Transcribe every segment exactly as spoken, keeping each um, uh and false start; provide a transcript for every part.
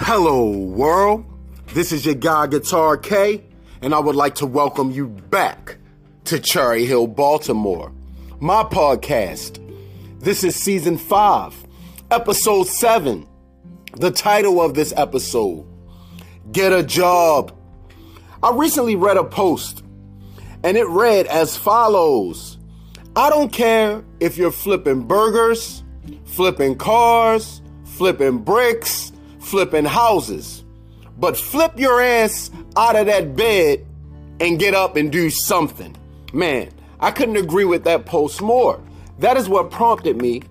Hello world, this is your guy Guitar K, and I would like to welcome you back to Cherry Hill, Baltimore, my podcast. This is season five, episode seven. The title of this episode, Get a Job. I recently read a post, and it read as follows. I don't care if you're flipping burgers, flipping cars, flipping bricks, flipping houses, but flip your ass out of that bed and get up and do something. Man, I couldn't agree with that post more. That is what prompted me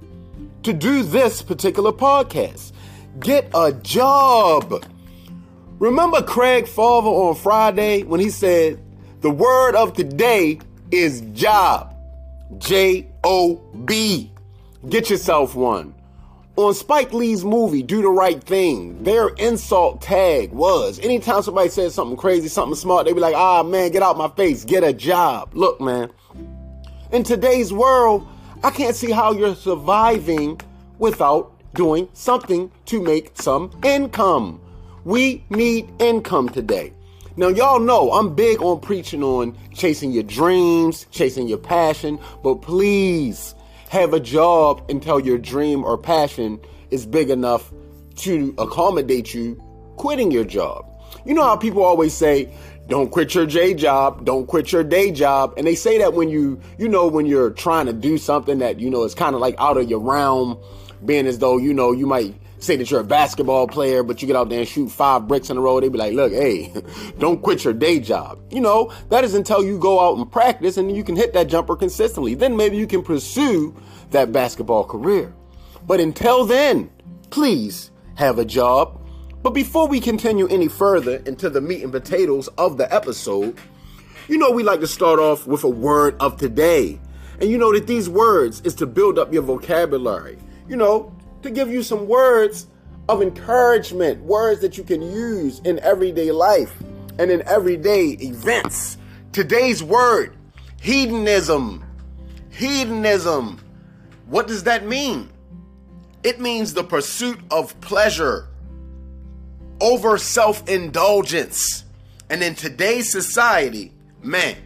to do this particular podcast. Get a job. Remember Craig Falver on Friday when he said the word of today is job. J O B. Get yourself one. On Spike Lee's movie, Do the Right Thing, their insult tag was, anytime somebody says something crazy, something smart, they be like, ah, man, get out my face, get a job. Look, man, in today's world, I can't see how you're surviving without doing something to make some income. We need income today. Now, y'all know I'm big on preaching on chasing your dreams, chasing your passion, but please, have a job until your dream or passion is big enough to accommodate you quitting your job. You know how people always say, don't quit your J job, don't quit your day job. And they say that when you, you know, when you're trying to do something that, you know, is kind of like out of your realm, being as though, you know, you might say that you're a basketball player, but you get out there and shoot five bricks in a row. They be like, look, hey, don't quit your day job. You know, that is until you go out and practice and you can hit that jumper consistently. Then maybe you can pursue that basketball career. But until then, please have a job. But before we continue any further into the meat and potatoes of the episode, you know, we like to start off with a word of today. And you know that these words is to build up your vocabulary. You know, to give you some words of encouragement, words that you can use in everyday life and in everyday events. Today's word, hedonism. Hedonism. What does that mean? It means the pursuit of pleasure over self-indulgence. And in today's society, man,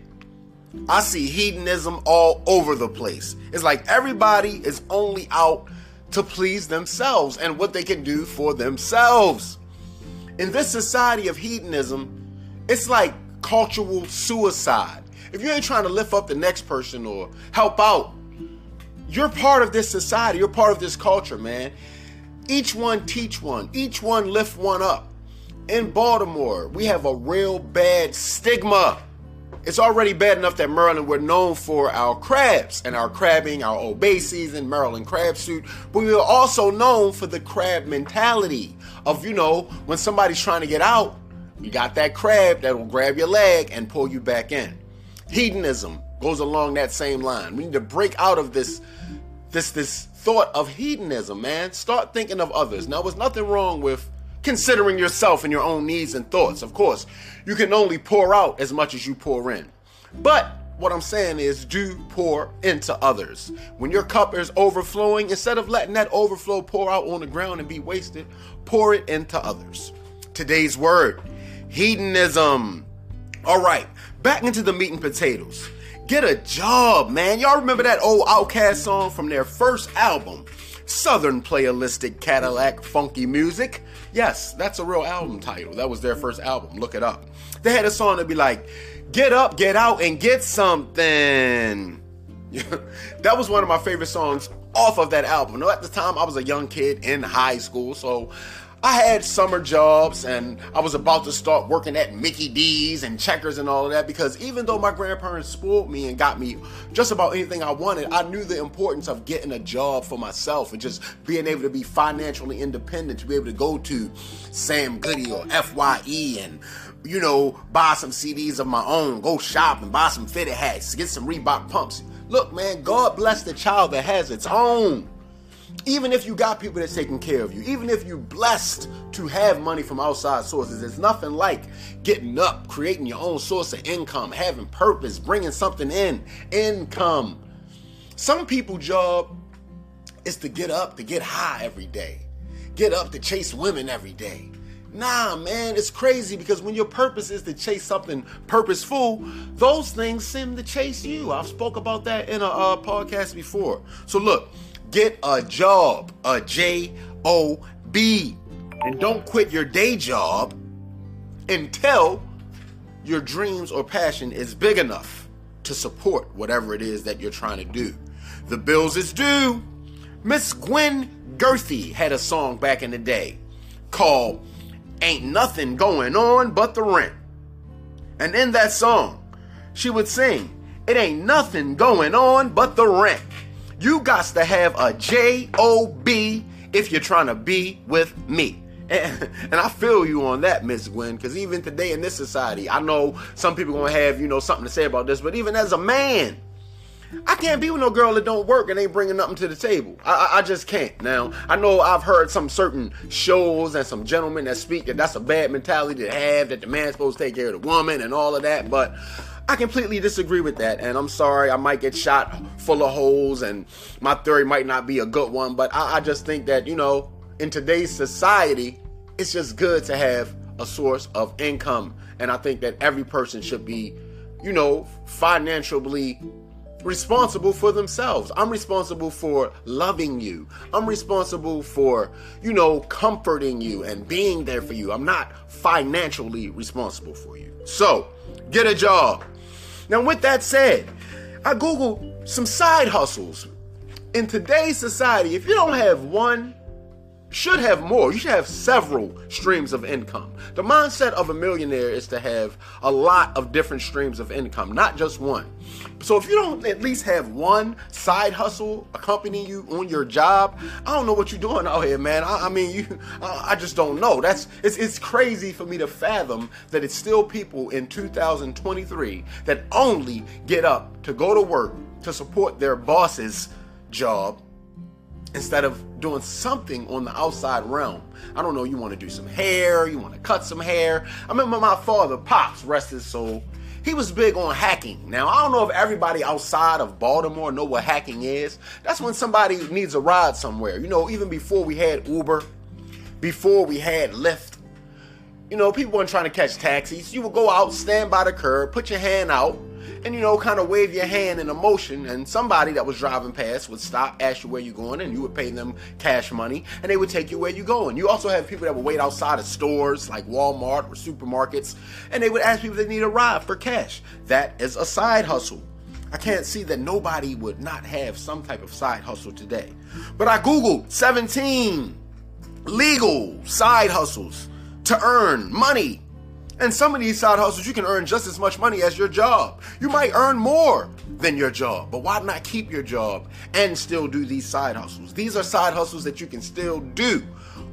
I see hedonism all over the place. It's like everybody is only out to please themselves and what they can do for themselves. In this society of hedonism, it's like cultural suicide. If you ain't trying to lift up the next person or help out, you're part of this society, you're part of this culture, man. Each one teach one, each one lift one up. In Baltimore, we have a real bad stigma. It's already bad enough that Maryland, we're known for our crabs and our crabbing, our obey season, Maryland crab suit. But we are also known for the crab mentality of, you know, when somebody's trying to get out, you got that crab that will grab your leg and pull you back in. Hedonism goes along that same line. We need to break out of this, this, this thought of hedonism, man. Start thinking of others. Now, there's nothing wrong with considering yourself and your own needs and thoughts. Of course, you can only pour out as much as you pour in. But what I'm saying is do pour into others. When your cup is overflowing, instead of letting that overflow pour out on the ground and be wasted, pour it into others. Today's word, hedonism. All right, back into the meat and potatoes. Get a job, man. Y'all remember that old Outkast song from their first album, Southern Playalistic Cadillac Funky Music? Yes, that's a real album title. That was their first album. Look it up. They had a song that'd be like, get up, get out, and get something. That was one of my favorite songs off of that album. Now, at the time, I was a young kid in high school, so I had summer jobs, and I was about to start working at Mickey D's and Checkers and all of that, because even though my grandparents spoiled me and got me just about anything I wanted, I knew the importance of getting a job for myself and just being able to be financially independent, to be able to go to Sam Goody or F Y E and, you know, buy some C Ds of my own, go shop and buy some fitted hats, get some Reebok pumps. Look, man, God bless the child that has its own. Even if you got people that's taking care of you, even if you're blessed to have money from outside sources, it's nothing like getting up, creating your own source of income, having purpose, bringing something in, income. Some people's job is to get up, to get high every day, get up to chase women every day, Nah, man, it's crazy because when your purpose is to chase something purposeful, those things seem to chase you. I've spoke about that in a uh, podcast before. So look, get a job, a J O B, and don't quit your day job until your dreams or passion is big enough to support whatever it is that you're trying to do. The bills is due. Miss Gwen Guthrie had a song back in the day called Ain't Nothing Going On But The Rent. And in that song, she would sing, it ain't nothing going on but the rent. You gots to have a J O B if you're trying to be with me. And, and I feel you on that, Miss Gwen, because even today in this society, I know some people going to have, you know, something to say about this, but even as a man, I can't be with no girl that don't work and ain't bringing nothing to the table. I, I, I just can't. Now, I know I've heard some certain shows and some gentlemen that speak that that's a bad mentality to have, that the man's supposed to take care of the woman and all of that, but I completely disagree with that, and I'm sorry, I might get shot full of holes, and my theory might not be a good one, but I, I just think that, you know, in today's society, it's just good to have a source of income, and I think that every person should be, you know, financially responsible for themselves. I'm responsible for loving you. I'm responsible for, you know, comforting you and being there for you. I'm not financially responsible for you. So, get a job. Now, with that said, I Googled some side hustles. In today's society, if you don't have one, should have more. You should have several streams of income. The mindset of a millionaire is to have a lot of different streams of income, not just one. So if you don't at least have one side hustle accompanying you on your job, I don't know what you're doing out here, man. I, I mean, you, I, I just don't know. That's it's, it's crazy for me to fathom that it's still people in two thousand twenty-three that only get up to go to work to support their boss's job instead of doing something on the outside realm. I don't know, you want to do some hair, you want to cut some hair. I remember my father, Pops, rest his soul, he was big on hacking. Now, I don't know if everybody outside of Baltimore know what hacking is. That's when somebody needs a ride somewhere. You know, even before we had Uber, before we had Lyft, you know, people weren't trying to catch taxis. You would go out, stand by the curb, put your hand out, and, you know, kind of wave your hand in a motion, and somebody that was driving past would stop, ask you where you're going, and you would pay them cash money, and they would take you where you're going. You also have people that would wait outside of stores like Walmart or supermarkets, and they would ask people if they need a ride for cash. That is a side hustle. I can't see that nobody would not have some type of side hustle today. But I Googled seventeen legal side hustles to earn money. And some of these side hustles, you can earn just as much money as your job. You might earn more than your job, but why not keep your job and still do these side hustles? These are side hustles that you can still do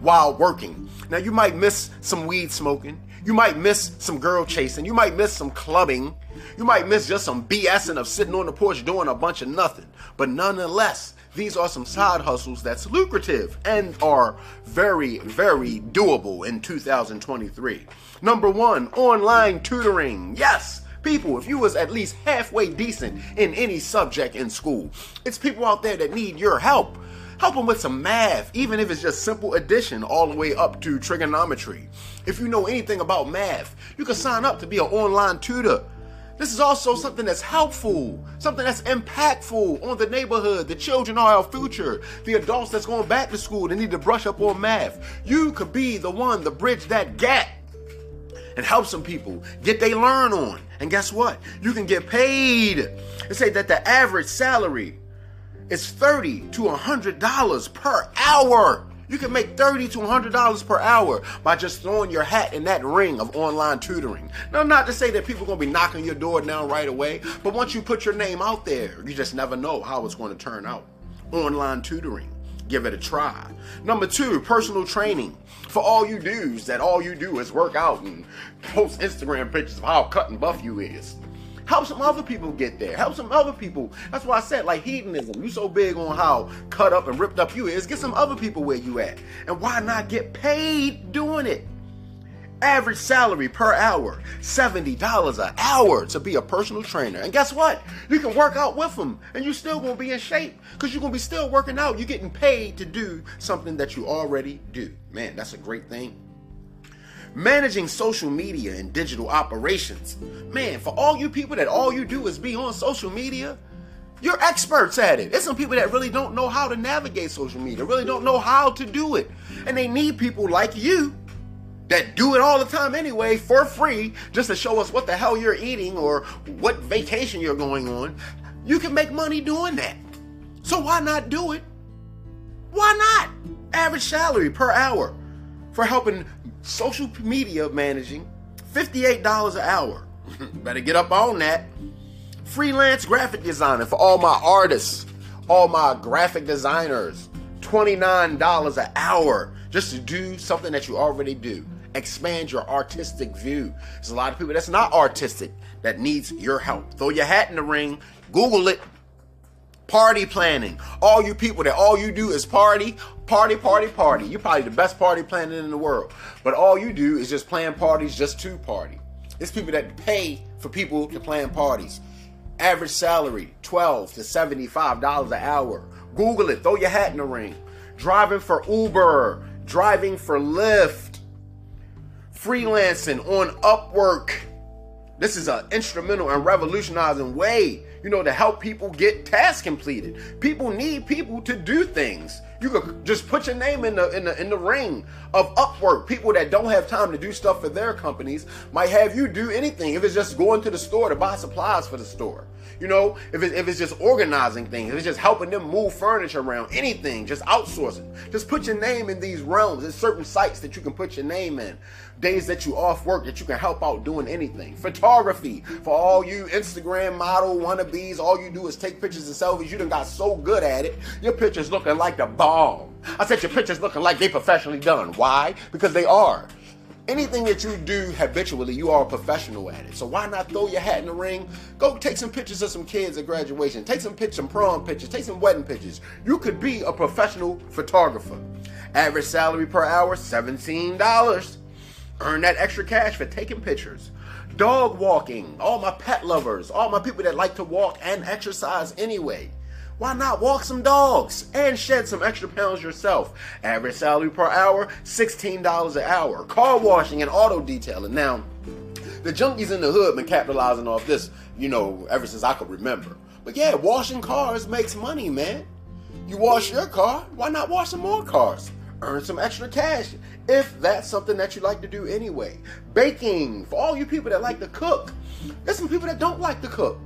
while working. Now, you might miss some weed smoking. You might miss some girl chasing. You might miss some clubbing. You might miss just some BSing of sitting on the porch doing a bunch of nothing. But nonetheless, these are some side hustles that's lucrative and are very, very doable in two thousand twenty-three. Number one, online tutoring. Yes, people, if you was at least halfway decent in any subject in school, it's people out there that need your help. Help them with some math, even if it's just simple addition all the way up to trigonometry. If you know anything about math, you can sign up to be an online tutor. This is also something that's helpful, something that's impactful on the neighborhood. The children are our future. The adults that's going back to school, they need to brush up on math. You could be the one to bridge that gap and help some people get they learn on. And guess what? You can get paid. They say that the average salary is thirty to one hundred dollars per hour. You can make thirty to one hundred dollars per hour by just throwing your hat in that ring of online tutoring. Now, not to say that people are going to be knocking your door down right away, but once you put your name out there, you just never know how it's going to turn out. Online tutoring. Give it a try. Number two, personal training. For all you dudes that all you do is work out and post Instagram pictures of how cut and buff you is. Help some other people get there. Help some other people. That's why I said, like hedonism. You so big on how cut up and ripped up you is. Get some other people where you at. And why not get paid doing it? Average salary per hour, seventy dollars an hour to be a personal trainer. And guess what? You can work out with them and you're still going to be in shape because you're going to be still working out. You're getting paid to do something that you already do. Man, that's a great thing. Managing social media and digital operations. Man, for all you people that all you do is be on social media, you're experts at it. There's some people that really don't know how to navigate social media, really don't know how to do it. And they need people like you that do it all the time anyway for free just to show us what the hell you're eating or what vacation you're going on. You can make money doing that. So why not do it? Why not? Average salary per hour for helping social media managing, fifty-eight dollars an hour. Better get up on that. Freelance graphic designer for all my artists, all my graphic designers, twenty-nine dollars an hour just to do something that you already do. Expand your artistic view. There's a lot of people that's not artistic that needs your help. Throw your hat in the ring, Google it. Party planning. All you people that all you do is party, party, party, party. You're probably the best party planner in the world. But all you do is just plan parties just to party. It's people that pay for people to plan parties. Average salary, twelve to seventy-five dollars an hour. Google it. Throw your hat in the ring. Driving for Uber. Driving for Lyft. Freelancing on Upwork. This is an instrumental and revolutionizing way, you know, to help people get tasks completed. People need people to do things. You could just put your name in the in the in the ring of Upwork. People that don't have time to do stuff for their companies might have you do anything. If it's just going to the store to buy supplies for the store, you know, if it's if it's just organizing things, if it's just helping them move furniture around, anything, just outsourcing. Just put your name in these realms. There's certain sites that you can put your name in. Days that you off work that you can help out doing anything. Photography for all you Instagram model wannabes. All you do is take pictures and selfies. You done got so good at it. Your pictures looking like the bomb. I said your pictures looking like they professionally done. Why? Because they are. Anything that you do habitually, you are a professional at it. So why not throw your hat in the ring? Go take some pictures of some kids at graduation. Take some pictures, some prom pictures. Take some wedding pictures. You could be a professional photographer. Average salary per hour, seventeen dollars. Earn that extra cash for taking pictures. Dog walking. All my pet lovers. All my people that like to walk and exercise anyway. Why not walk some dogs and shed some extra pounds yourself? Average salary per hour, sixteen dollars an hour. Car washing and auto detailing. Now, the junkies in the hood been capitalizing off this, you know, ever since I could remember. But yeah, washing cars makes money, man. You wash your car, why not wash some more cars? Earn some extra cash if that's something that you like to do anyway. Baking, for all you people that like to cook. There's some people that don't like to cook.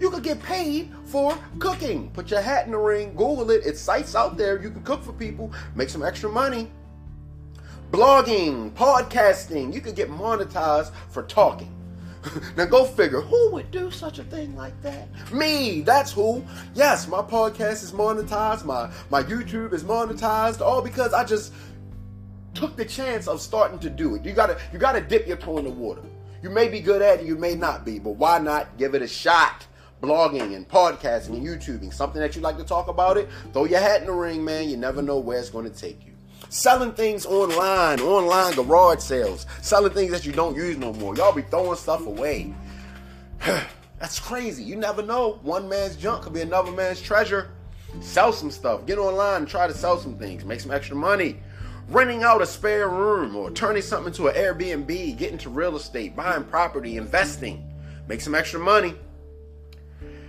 You could get paid for cooking. Put your hat in the ring, Google it. It's sites out there. You can cook for people, make some extra money. Blogging, podcasting. You could get monetized for talking. Now go figure, who would do such a thing like that? Me, that's who. Yes, my podcast is monetized. My, my YouTube is monetized. All because I just took the chance of starting to do it. You gotta, you gotta dip your toe in the water. You may be good at it, you may not be, but why not give it a shot? Blogging and podcasting and YouTubing, something that you like to talk about it, throw your hat in the ring, man. You never know where it's going to take you. Selling things online, online garage sales, selling things that you don't use no more. Y'all be throwing stuff away. That's crazy. You never know. One man's junk could be another man's treasure. Sell some stuff. Get online and try to sell some things. Make some extra money. Renting out a spare room or turning something into an Airbnb, getting into real estate, buying property, investing. Make some extra money.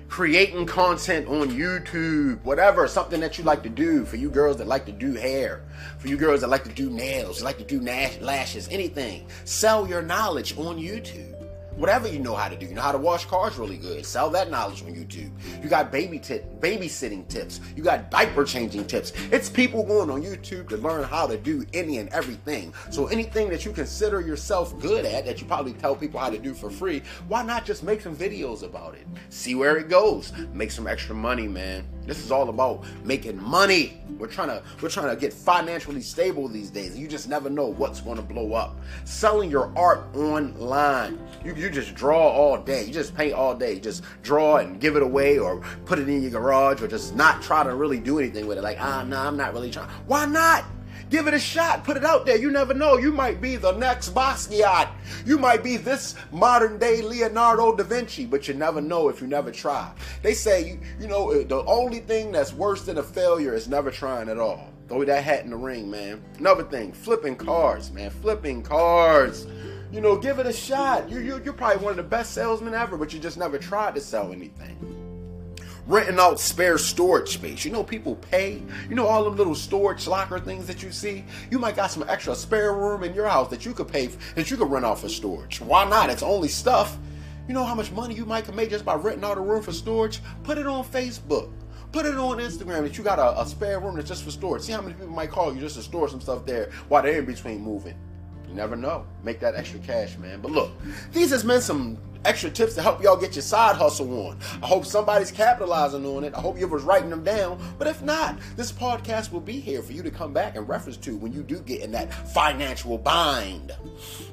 Creating content on YouTube, whatever, something that you like to do. For you girls that like to do hair, for you girls that like to do nails, that like to do nash, lashes, anything. Sell your knowledge on YouTube. Whatever you know how to do. You know how to wash cars really good. Sell that knowledge on YouTube. You got baby tip, babysitting tips. You got diaper changing tips. It's people going on YouTube to learn how to do any and everything. So anything that you consider yourself good at, that you probably tell people how to do for free, why not just make some videos about it? See where it goes. Make some extra money, man. This is all about making money. We're trying to, we're trying to get financially stable these days. You just never know what's going to blow up. Selling your art online. You You just draw all day. You just paint all day. You just draw and give it away or put it in your garage or just not try to really do anything with it. Like, ah, nah, I'm not really trying. Why not? Give it a shot. Put it out there. You never know. You might be the next Basquiat. You might be this modern day Leonardo da Vinci, but you never know if you never try. They say, you know, the only thing that's worse than a failure is never trying at all. Throw that hat in the ring, man. Another thing, flipping cars, man. Flipping cars. You know, give it a shot. You, you, you're probably one of the best salesmen ever, but you just never tried to sell anything. Renting out spare storage space. You know, people pay. You know, all them little storage locker things that you see. You might got some extra spare room in your house that you could pay, that you could rent out for storage. Why not? It's only stuff. You know how much money you might make just by renting out a room for storage? Put it on Facebook. Put it on Instagram that you got a, a spare room that's just for storage. See how many people might call you just to store some stuff there while they're in between moving. You never know. Make that extra cash, man. But look, these has been some extra tips to help y'all get your side hustle on. I hope somebody's capitalizing on it. I hope you was writing them down. But if not, this podcast will be here for you to come back and reference to when you do get in that financial bind.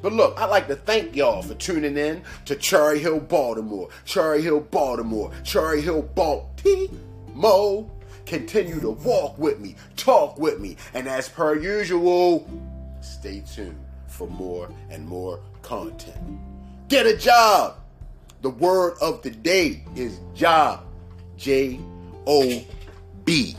But look, I'd like to thank y'all for tuning in to Cherry Hill, Baltimore. Cherry Hill, Baltimore. Cherry Hill, Baltimore. Continue to walk with me, talk with me, and as per usual, stay tuned for more and more content. Get a job. The word of the day is job. J O B.